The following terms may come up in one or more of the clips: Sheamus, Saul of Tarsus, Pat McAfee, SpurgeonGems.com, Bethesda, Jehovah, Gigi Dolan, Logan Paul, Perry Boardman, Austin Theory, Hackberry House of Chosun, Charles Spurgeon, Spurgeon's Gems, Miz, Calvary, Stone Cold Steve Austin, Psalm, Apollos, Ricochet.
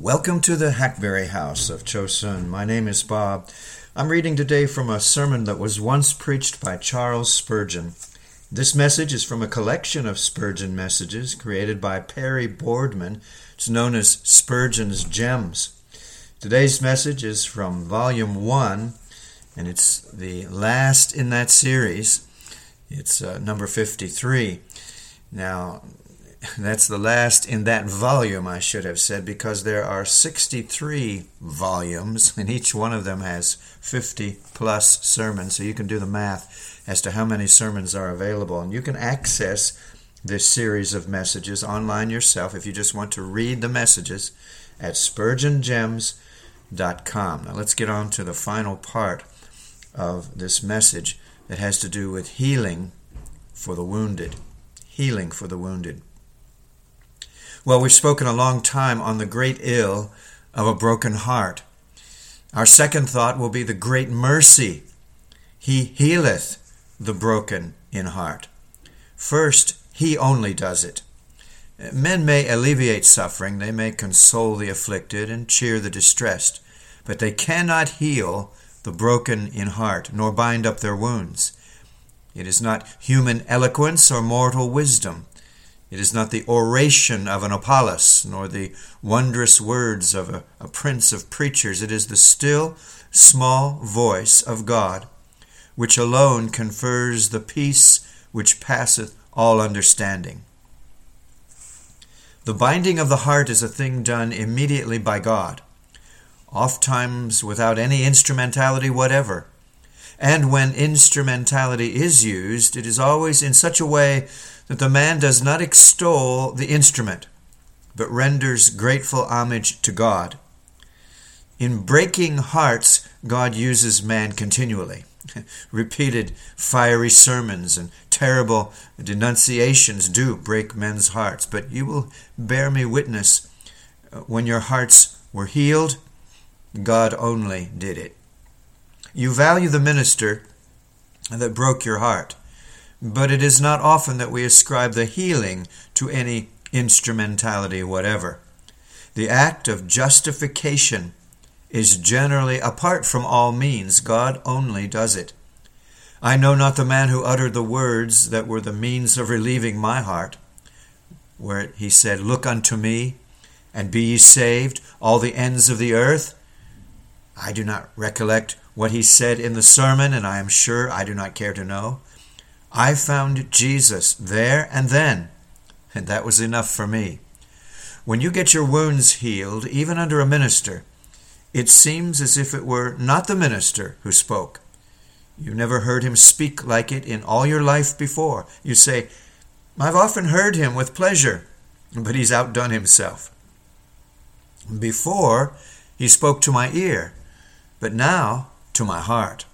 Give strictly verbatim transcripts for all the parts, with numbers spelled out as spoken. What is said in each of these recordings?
Welcome to the Hackberry House of Chosun. My name is Bob. I'm reading today from a sermon that was once preached by Charles Spurgeon. This message is from a collection of Spurgeon messages created by Perry Boardman. It's known as Spurgeon's Gems. Today's message is from Volume one, and it's the last in that series. It's uh, number fifty-three. Now, that's the last in that volume, I should have said, because there are sixty-three volumes, and each one of them has fifty-plus sermons, so you can do the math as to how many sermons are available. And you can access this series of messages online yourself if you just want to read the messages at Spurgeon Gems dot com. Now let's get on to the final part of this message that has to do with healing for the wounded. Healing for the wounded. Well, we've spoken a long time on the great ill of a broken heart. Our second thought will be the great mercy. He healeth the broken in heart. First, he only does it. Men may alleviate suffering, they may console the afflicted and cheer the distressed, but they cannot heal the broken in heart, nor bind up their wounds. It is not human eloquence or mortal wisdom. It is not the oration of an Apollos, nor the wondrous words of a, a prince of preachers. It is the still, small voice of God, which alone confers the peace which passeth all understanding. The binding of the heart is a thing done immediately by God, ofttimes without any instrumentality whatever. And when instrumentality is used, it is always in such a way that the man does not extol the instrument, but renders grateful homage to God. In breaking hearts, God uses man continually. Repeated fiery sermons and terrible denunciations do break men's hearts, but you will bear me witness, when your hearts were healed, God only did it. You value the minister that broke your heart, but it is not often that we ascribe the healing to any instrumentality whatever. The act of justification is generally apart from all means. God only does it. I know not the man who uttered the words that were the means of relieving my heart, where he said, "Look unto me, and be ye saved, all the ends of the earth." I do not recollect what he said in the sermon, and I am sure I do not care to know. I found Jesus there and then, and that was enough for me. When you get your wounds healed, even under a minister, it seems as if it were not the minister who spoke. You never heard him speak like it in all your life before. You say, "I've often heard him with pleasure, but he's outdone himself. Before, he spoke to my ear, but now to my heart."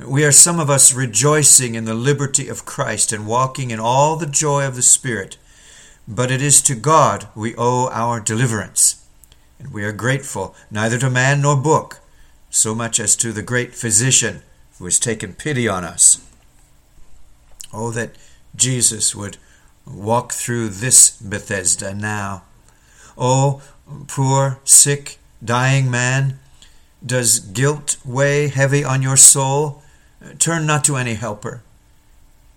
We are some of us rejoicing in the liberty of Christ and walking in all the joy of the Spirit, but it is to God we owe our deliverance, and we are grateful neither to man nor book, so much as to the great physician who has taken pity on us. Oh, that Jesus would walk through this Bethesda now. Oh, poor, sick, dying man, does guilt weigh heavy on your soul? Turn not to any helper,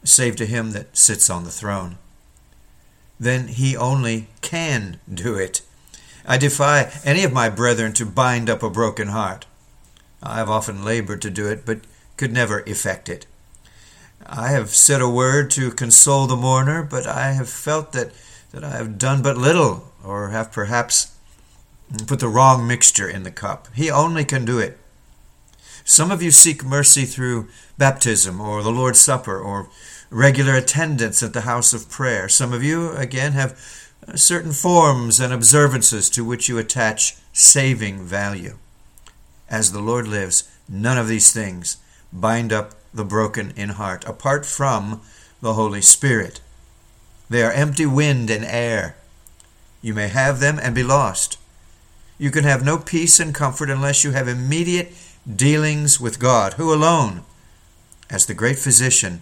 save to him that sits on the throne. Then he only can do it. I defy any of my brethren to bind up a broken heart. I have often labored to do it, but could never effect it. I have said a word to console the mourner, but I have felt that, that I have done but little, or have perhaps put the wrong mixture in the cup. He only can do it. Some of you seek mercy through baptism or the Lord's Supper or regular attendance at the house of prayer. Some of you, again, have certain forms and observances to which you attach saving value. As the Lord lives, none of these things bind up the broken in heart apart from the Holy Spirit. They are empty wind and air. You may have them and be lost. You can have no peace and comfort unless you have immediate dealings with God, who alone, as the great physician,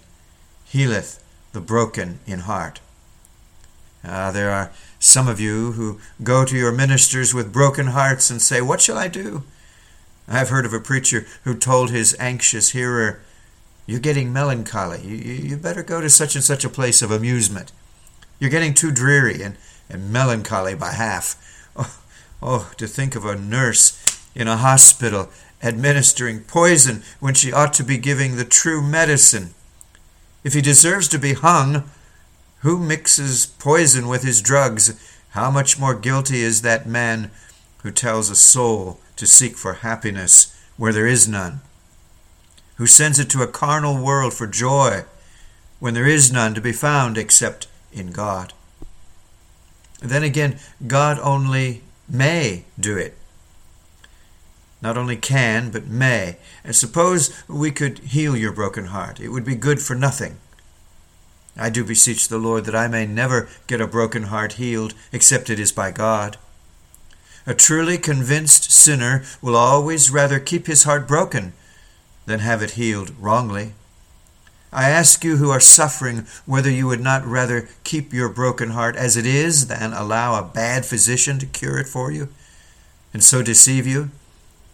healeth the broken in heart. Ah, there are Some of you who go to your ministers with broken hearts and say, "What shall I do?" I have heard of a preacher who told his anxious hearer, "You're getting melancholy. You, you, you better go to such and such a place of amusement. You're getting too dreary and, and melancholy by half." Oh, oh, to think of a nurse in a hospital administering poison when she ought to be giving the true medicine. If he deserves to be hung, who mixes poison with his drugs? How much more guilty is that man who tells a soul to seek for happiness where there is none, who sends it to a carnal world for joy when there is none to be found except in God. Then again, God only may do it. Not only can, but may. And suppose we could heal your broken heart. It would be good for nothing. I do beseech the Lord that I may never get a broken heart healed, except it is by God. A truly convinced sinner will always rather keep his heart broken than have it healed wrongly. I ask you who are suffering whether you would not rather keep your broken heart as it is than allow a bad physician to cure it for you, and so deceive you,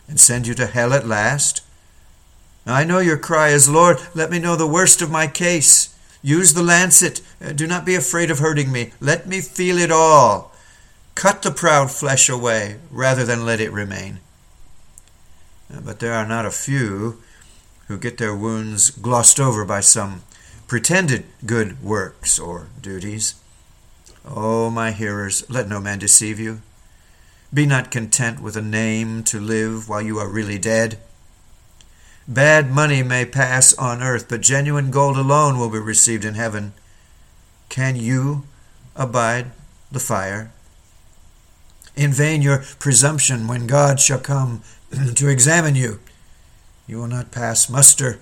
and send you to hell at last. I know your cry is, "Lord, let me know the worst of my case. Use the lancet. Do not be afraid of hurting me. Let me feel it all. Cut the proud flesh away rather than let it remain." But there are not a few who get their wounds glossed over by some pretended good works or duties. Oh, my hearers, let no man deceive you. Be not content with a name to live while you are really dead. Bad money may pass on earth, but genuine gold alone will be received in heaven. Can you abide the fire? In vain your presumption when God shall come to examine you. You will not pass muster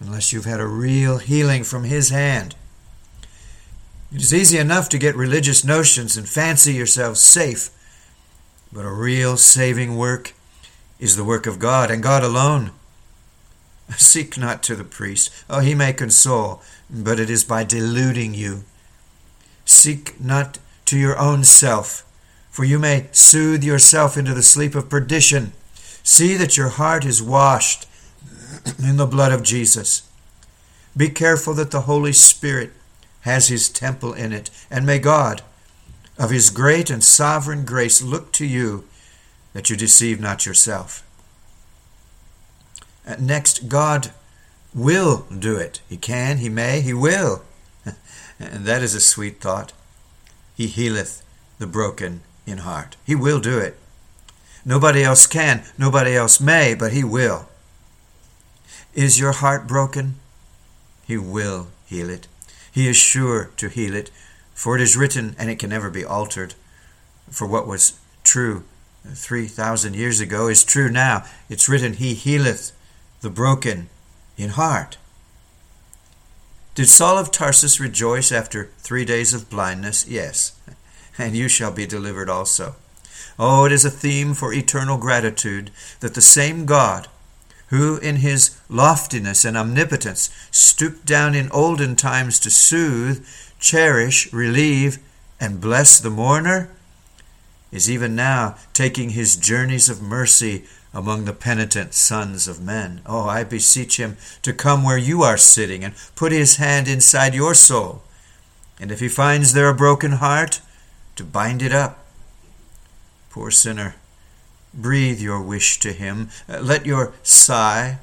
unless you've had a real healing from his hand. It is easy enough to get religious notions and fancy yourself safe, but a real saving work is the work of God and God alone. Seek not to the priest. Oh, he may console, but it is by deluding you. Seek not to your own self, for you may soothe yourself into the sleep of perdition. See that your heart is washed in the blood of Jesus. Be careful that the Holy Spirit has his temple in it, and may God, of his great and sovereign grace, look to you that you deceive not yourself. Next, God will do it. He can, he may, he will. And that is a sweet thought. He healeth the broken in heart. He will do it. Nobody else can, nobody else may, but he will. Is your heart broken? He will heal it. He is sure to heal it, for it is written, and it can never be altered. For what was true three thousand years ago is true now. It's written, he healeth the broken in heart. Did Saul of Tarsus rejoice after three days of blindness? Yes, and you shall be delivered also. Oh, it is a theme for eternal gratitude that the same God who in his loftiness and omnipotence stooped down in olden times to soothe, cherish, relieve, and bless the mourner is even now taking his journeys of mercy among the penitent sons of men. Oh, I beseech him to come where you are sitting and put his hand inside your soul, and if he finds there a broken heart, to bind it up. Poor sinner, breathe your wish to him. Let your sigh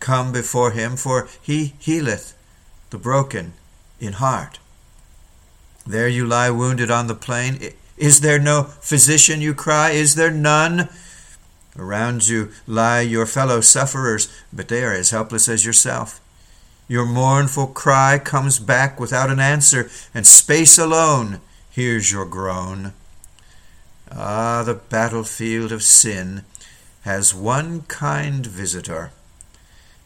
come before him, for he healeth the broken in heart. There you lie wounded on the plain. Is there no physician, you cry? Is there none? Around you lie your fellow sufferers, but they are as helpless as yourself. Your mournful cry comes back without an answer, and space alone hears your groan. Ah, the battlefield of sin has one kind visitor.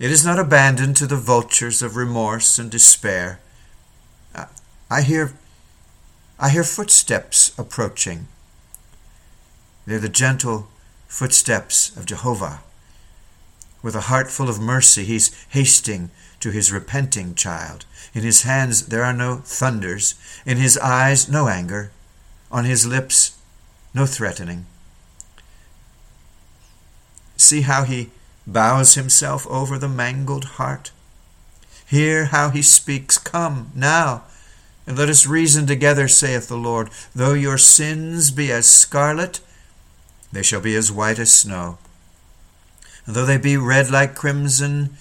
It is not abandoned to the vultures of remorse and despair. I, I hear, I hear footsteps approaching. They're the gentle footsteps of Jehovah. With a heart full of mercy, he's hasting to his repenting child. In his hands there are no thunders, in his eyes no anger. on his lips no threatening. See how he bows himself over the mangled heart. Hear how he speaks, "Come now, and let us reason together, saith the Lord. Though your sins be as scarlet, they shall be as white as snow. And though they be red like crimson,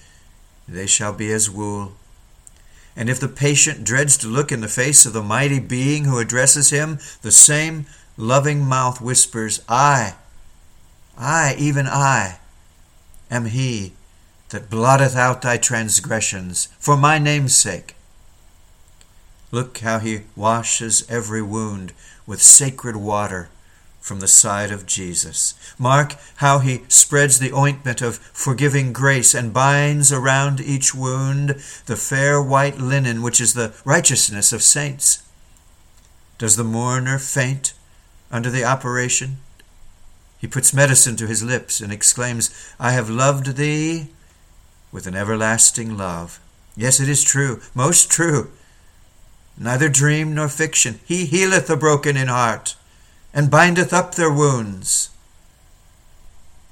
they shall be as wool." And if the patient dreads to look in the face of the mighty being who addresses him, the same loving mouth whispers, "I, I, even I, am he that blotteth out thy transgressions for my name's sake." Look how he washes every wound with sacred water from the side of Jesus. Mark how he spreads the ointment of forgiving grace and binds around each wound the fair white linen which is the righteousness of saints. Does the mourner faint under the operation? He puts medicine to his lips and exclaims, "I have loved thee with an everlasting love." Yes, it is true, most true, neither dream nor fiction. He healeth the broken in heart and bindeth up their wounds.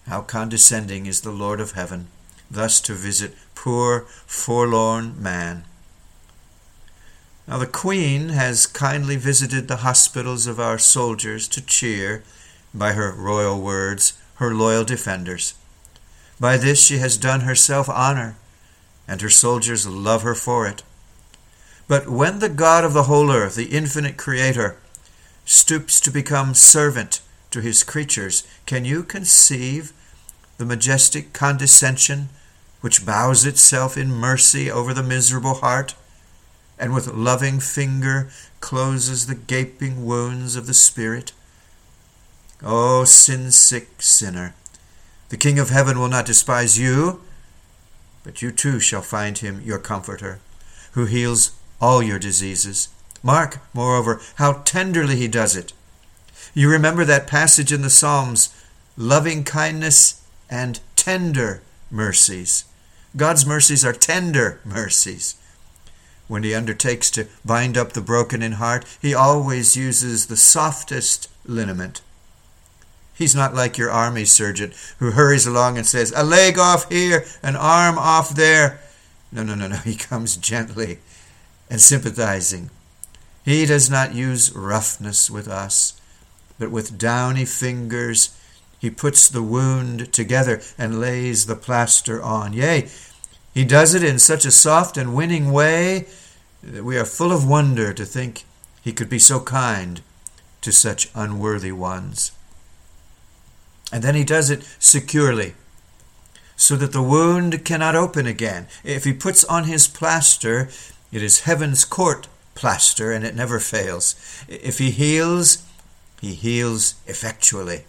How condescending is the Lord of heaven, thus to visit poor, forlorn man. Now the Queen has kindly visited the hospitals of our soldiers to cheer, by her royal words, her loyal defenders. By this she has done herself honor, and her soldiers love her for it. But when the God of the whole earth, the infinite Creator, stoops to become servant to his creatures, can you conceive the majestic condescension which bows itself in mercy over the miserable heart, and with loving finger closes the gaping wounds of the spirit? O sin-sick sinner, the King of heaven will not despise you, but you too shall find him your comforter, who heals all your diseases. Mark, moreover, how tenderly he does it. You remember that passage in the Psalms, loving kindness and tender mercies. God's mercies are tender mercies. When he undertakes to bind up the broken in heart, he always uses the softest liniment. He's not like your army surgeon who hurries along and says, "A leg off here, an arm off there." No, no, no, no. He comes gently and sympathizing. He does not use roughness with us, but with downy fingers he puts the wound together and lays the plaster on. Yea, he does it in such a soft and winning way that we are full of wonder to think he could be so kind to such unworthy ones. And then he does it securely, so that the wound cannot open again. If he puts on his plaster, it is heaven's court plaster, and it never fails. If he heals, he heals effectually.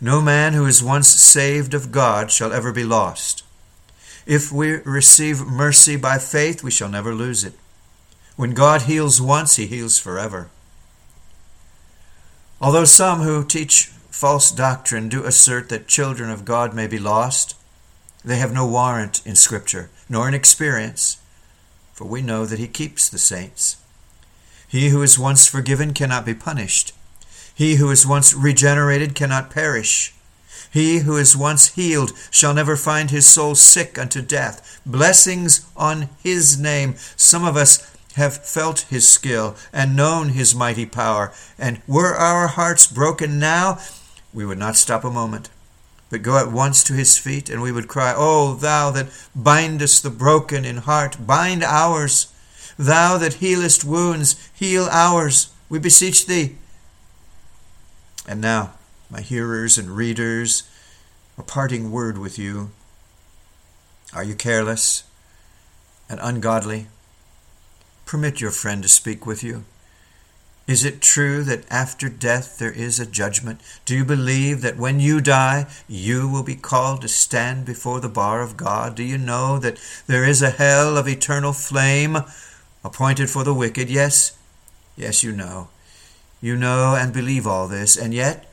No man who is once saved of God shall ever be lost. If we receive mercy by faith, we shall never lose it. When God heals once, he heals forever. Although some who teach false doctrine do assert that children of God may be lost, they have no warrant in Scripture, nor in experience, for we know that he keeps the saints. He who is once forgiven cannot be punished. He who is once regenerated cannot perish. He who is once healed shall never find his soul sick unto death. Blessings on his name. Some of us have felt his skill and known his mighty power, and were our hearts broken now, we would not stop a moment, but go at once to his feet, and we would cry, "O thou that bindest the broken in heart, bind ours. Thou that healest wounds, heal ours, we beseech thee." And now, my hearers and readers, a parting word with you. Are you careless and ungodly? Permit your friend to speak with you. Is it true that after death there is a judgment? Do you believe that when you die, you will be called to stand before the bar of God? Do you know that there is a hell of eternal flame appointed for the wicked? Yes, yes, you know. You know and believe all this, and yet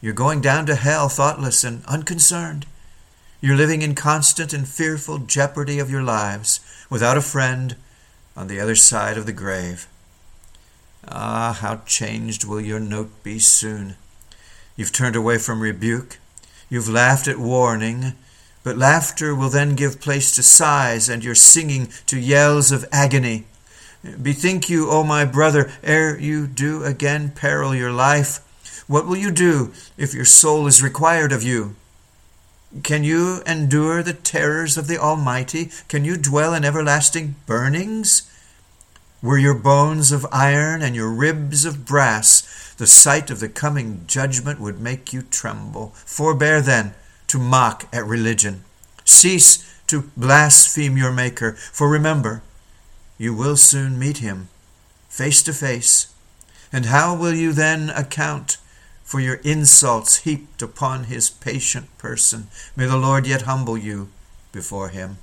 you're going down to hell thoughtless and unconcerned. You're living in constant and fearful jeopardy of your lives, without a friend on the other side of the grave. Ah, how changed will your note be soon! You've turned away from rebuke. You've laughed at warning. But laughter will then give place to sighs, and your singing to yells of agony. Bethink you, O my brother, ere you do again peril your life. What will you do if your soul is required of you? Can you endure the terrors of the Almighty? Can you dwell in everlasting burnings? Were your bones of iron and your ribs of brass, the sight of the coming judgment would make you tremble. Forbear then to mock at religion. Cease to blaspheme your Maker, for remember, you will soon meet him, face to face. And how will you then account for your insults heaped upon his patient person? May the Lord yet humble you before him.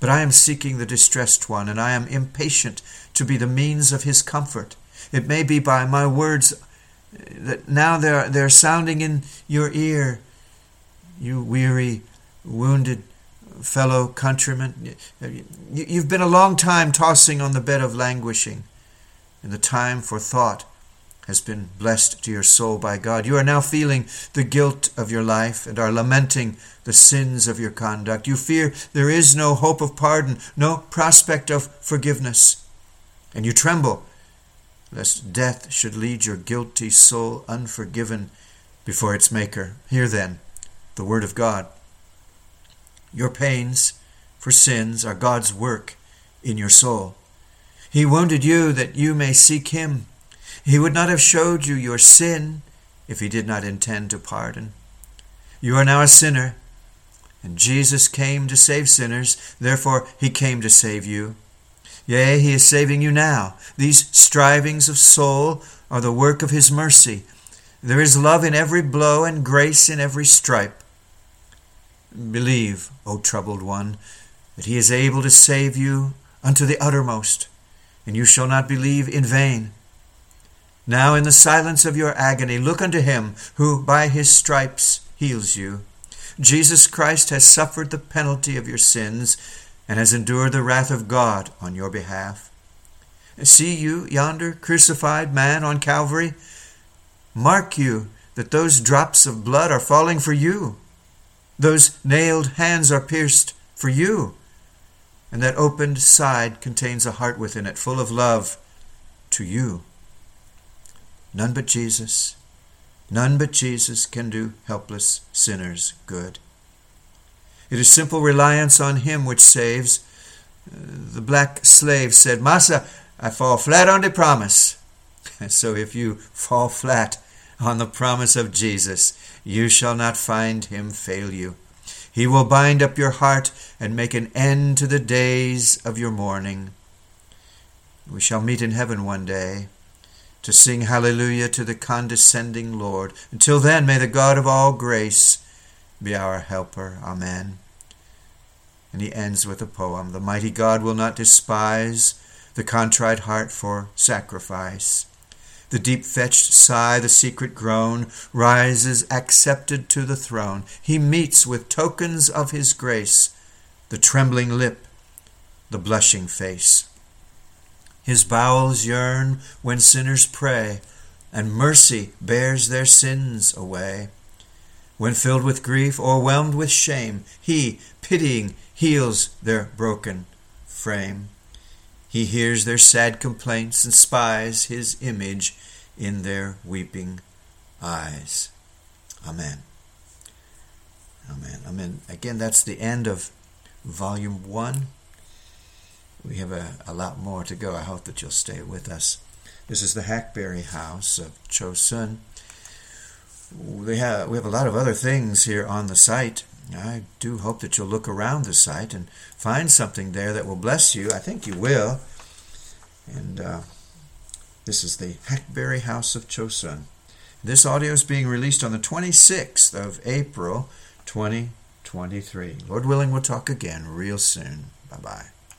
But I am seeking the distressed one, and I am impatient to be the means of his comfort. It may be by my words that now they're, they're sounding in your ear. You weary, wounded fellow countrymen, you've been a long time tossing on the bed of languishing, and the time for thought has been blessed to your soul by God. You are now feeling the guilt of your life and are lamenting the sins of your conduct. You fear there is no hope of pardon, no prospect of forgiveness. And you tremble lest death should lead your guilty soul unforgiven before its Maker. Hear then the word of God. Your pains for sins are God's work in your soul. He wounded you that you may seek him. He would not have showed you your sin if he did not intend to pardon. You are now a sinner, and Jesus came to save sinners, therefore he came to save you. Yea, he is saving you now. These strivings of soul are the work of his mercy. There is love in every blow and grace in every stripe. Believe, O troubled one, that he is able to save you unto the uttermost, and you shall not believe in vain. Now in the silence of your agony, look unto him who by his stripes heals you. Jesus Christ has suffered the penalty of your sins and has endured the wrath of God on your behalf. See you yonder crucified man on Calvary? Mark you that those drops of blood are falling for you. Those nailed hands are pierced for you. And that opened side contains a heart within it full of love to you. None but Jesus, none but Jesus can do helpless sinners good. It is simple reliance on him which saves. The black slave said, "Massa, I fall flat on the promise." And so if you fall flat on the promise of Jesus, you shall not find him fail you. He will bind up your heart and make an end to the days of your mourning. We shall meet in heaven one day, to sing hallelujah to the condescending Lord. Until then, may the God of all grace be our helper. Amen. And he ends with a poem. The mighty God will not despise the contrite heart for sacrifice. The deep-fetched sigh, the secret groan, rises accepted to the throne. He meets with tokens of his grace, the trembling lip, the blushing face. His bowels yearn when sinners pray, and mercy bears their sins away. When filled with grief, o'erwhelmed with shame, he, pitying, heals their broken frame. He hears their sad complaints and spies his image in their weeping eyes. Amen. Amen. Amen. Again, that's the end of Volume one. We have a, a lot more to go. I hope that you'll stay with us. This is the Hackberry House of Chosun. We have, we have a lot of other things here on the site. I do hope that you'll look around the site and find something there that will bless you. I think you will. And uh, this is the Hackberry House of Chosun. This audio is being released on the twenty-sixth of April, twenty twenty-three. Lord willing, we'll talk again real soon. Bye-bye.